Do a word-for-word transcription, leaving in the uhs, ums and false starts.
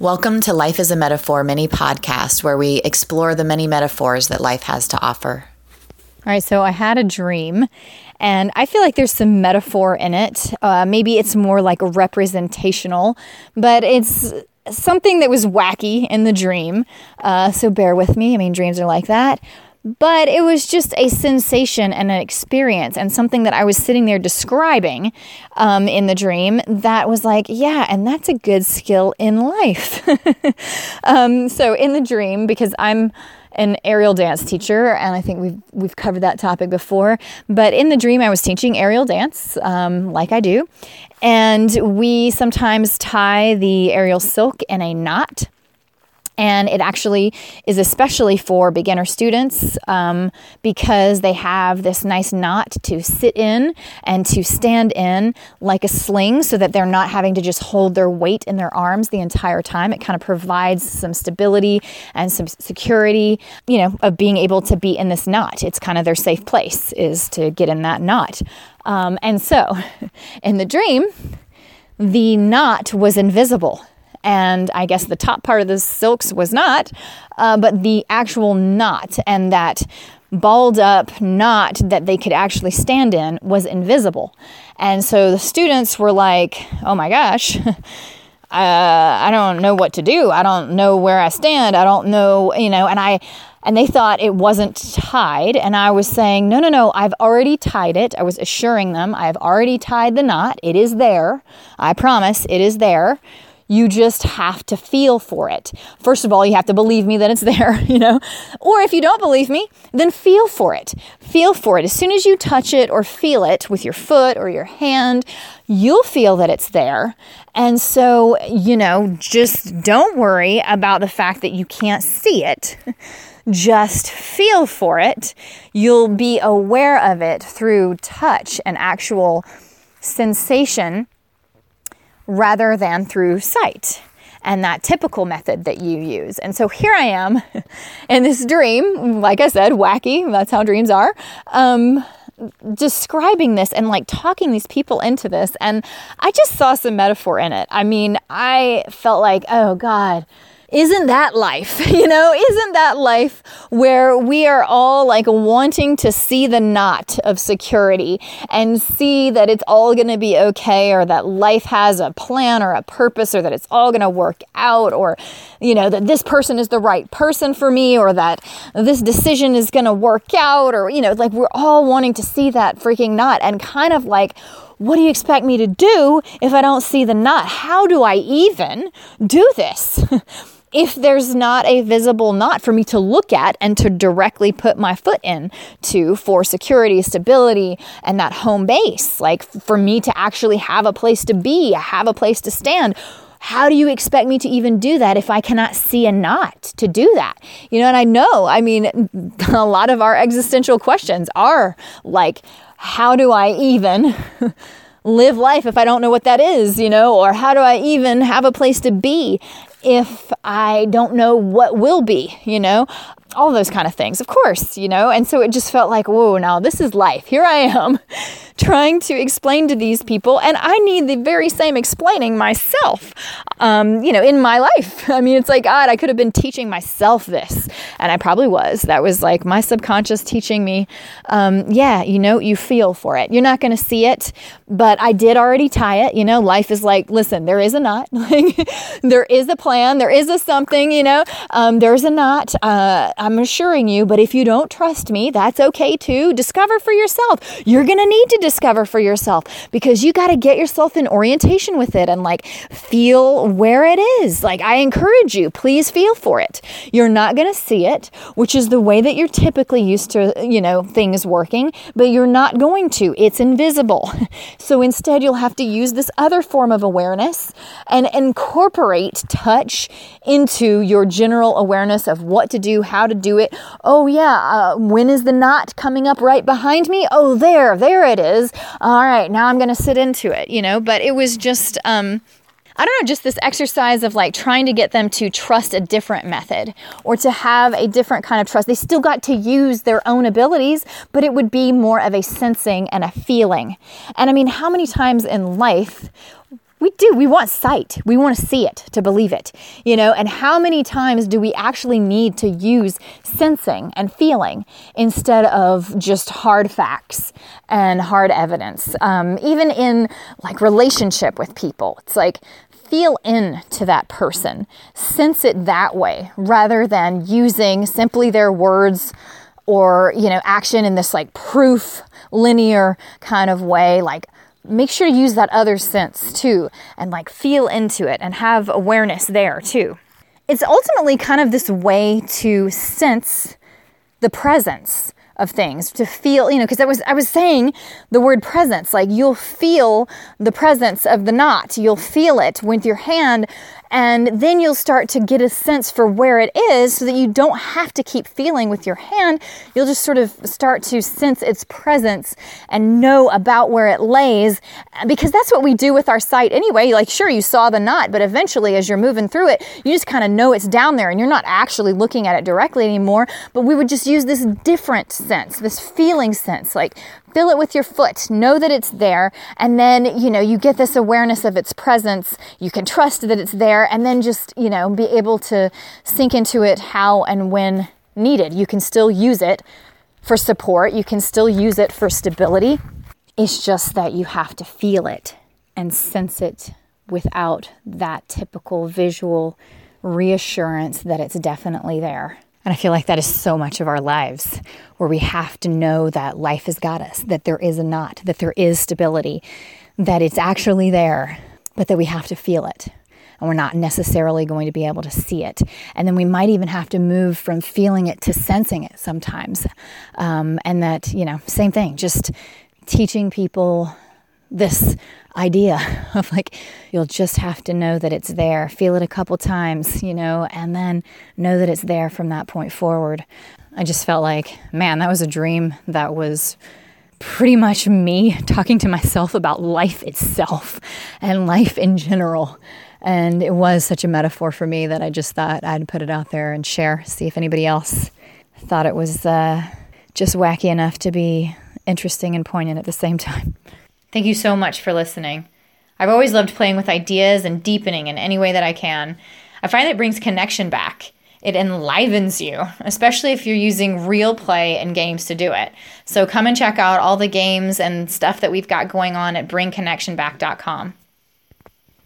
Welcome to Life is a Metaphor mini podcast, where we explore the many metaphors that life has to offer. All right, so I had a dream, and I feel like there's some metaphor in it. Uh, maybe it's more like representational, but it's something that was wacky in the dream. Uh, so bear with me. I mean, dreams are like that. But it was just a sensation and an experience and something that I was sitting there describing um, in the dream that was like, yeah, and that's a good skill in life. um, so in the dream, because I'm an aerial dance teacher, and I think we've we've covered that topic before, but in the dream I was teaching aerial dance, um, like I do, and we sometimes tie the aerial silk in a knot. And it actually is especially for beginner students um, because they have this nice knot to sit in and to stand in like a sling, so that they're not having to just hold their weight in their arms the entire time. It kind of provides some stability and some security, you know, of being able to be in this knot. It's kind of their safe place is to get in that knot. Um, and so in the dream, the knot was invisible. And I guess the top part of the silks was not, uh, but the actual knot and that balled up knot that they could actually stand in was invisible. And so the students were like, oh my gosh, uh, I don't know what to do. I don't know where I stand. I don't know, you know, and I, and they thought it wasn't tied. And I was saying, no, no, no, I've already tied it. I was assuring them I've already tied the knot. It is there. I promise it is there. You just have to feel for it. First of all, you have to believe me that it's there, you know, or if you don't believe me, then feel for it. Feel for it. As soon as you touch it or feel it with your foot or your hand, you'll feel that it's there. And so, you know, just don't worry about the fact that you can't see it. Just feel for it. You'll be aware of it through touch and actual sensation, rather than through sight and that typical method that you use. And so here I am in this dream, like I said, wacky, that's how dreams are, um, describing this and like talking these people into this. And I just saw some metaphor in it. I mean, I felt like, oh God, isn't that life? You know, isn't that life where we are all like wanting to see the knot of security and see that it's all going to be okay, or that life has a plan or a purpose, or that it's all going to work out, or, you know, that this person is the right person for me, or that this decision is going to work out, or, you know, like we're all wanting to see that freaking knot and kind of like, what do you expect me to do if I don't see the knot? How do I even do this? If there's not a visible knot for me to look at and to directly put my foot in to for security, stability, and that home base, like for me to actually have a place to be, have a place to stand. How do you expect me to even do that if I cannot see a knot to do that? You know, and I know, I mean, a lot of our existential questions are like, how do I even live life if I don't know what that is, you know, or how do I even have a place to be if I don't know what will be, you know, all those kind of things, of course, you know. And so it just felt like, whoa, now this is life. Here I am trying to explain to these people, and I need the very same explaining myself, um, you know, in my life. I mean, it's like, God, I could have been teaching myself this, and I probably was. That was like my subconscious teaching me, um, yeah, you know, you feel for it. You're not going to see it, but I did already tie it. You know, life is like, listen, there is a knot. There is a plan. There is a something, you know, um, there's a knot, uh, I'm assuring you, but if you don't trust me, that's okay too. Discover for yourself. You're going to need to discover for yourself, because you got to get yourself in orientation with it and like feel where it is. Like I encourage you, please feel for it. You're not going to see it, which is the way that you're typically used to, you know, things working, but you're not going to, it's invisible. So instead you'll have to use this other form of awareness and incorporate touch into your general awareness of what to do, how to do it. Oh yeah, uh, when is the knot coming up right behind me? Oh, there, there it is. All right, now I'm going to sit into it, you know, but it was just, um, I don't know, just this exercise of like trying to get them to trust a different method or to have a different kind of trust. They still got to use their own abilities, but it would be more of a sensing and a feeling. And I mean, how many times in life We do. We want sight. We want to see it to believe it, you know, and how many times do we actually need to use sensing and feeling instead of just hard facts and hard evidence? Um, even in like relationship with people, it's like, feel into that person, sense it that way rather than using simply their words or, you know, action in this like proof linear kind of way. Like, make sure to use that other sense too and like feel into it and have awareness there too. It's ultimately kind of this way to sense the presence of things, to feel, you know, because I was I was saying the word presence, like you'll feel the presence of the knot, you'll feel it with your hand, and then you'll start to get a sense for where it is so that you don't have to keep feeling with your hand. You'll just sort of start to sense its presence and know about where it lays, because that's what we do with our sight anyway. Like, sure, you saw the knot, but eventually as you're moving through it, you just kind of know it's down there and you're not actually looking at it directly anymore, but we would just use this different sense, this feeling sense, like feel it with your foot, know that it's there, and then, you know, you get this awareness of its presence, you can trust that it's there, and then just, you know, be able to sink into it how and when needed. You can still use it for support, you can still use it for stability. It's just that you have to feel it and sense it without that typical visual reassurance that it's definitely there. And I feel like that is so much of our lives, where we have to know that life has got us, that there is a knot, that there is stability, that it's actually there, but that we have to feel it. And we're not necessarily going to be able to see it. And then we might even have to move from feeling it to sensing it sometimes. Um, and that, you know, same thing, just teaching people this idea of like, you'll just have to know that it's there, feel it a couple times, you know, and then know that it's there from that point forward. I just felt like, man, that was a dream that was pretty much me talking to myself about life itself and life in general. And it was such a metaphor for me that I just thought I'd put it out there and share, see if anybody else thought it was uh, just wacky enough to be interesting and poignant at the same time. Thank you so much for listening. I've always loved playing with ideas and deepening in any way that I can. I find it brings connection back. It enlivens you, especially if you're using real play and games to do it. So come and check out all the games and stuff that we've got going on at bring connection back dot com.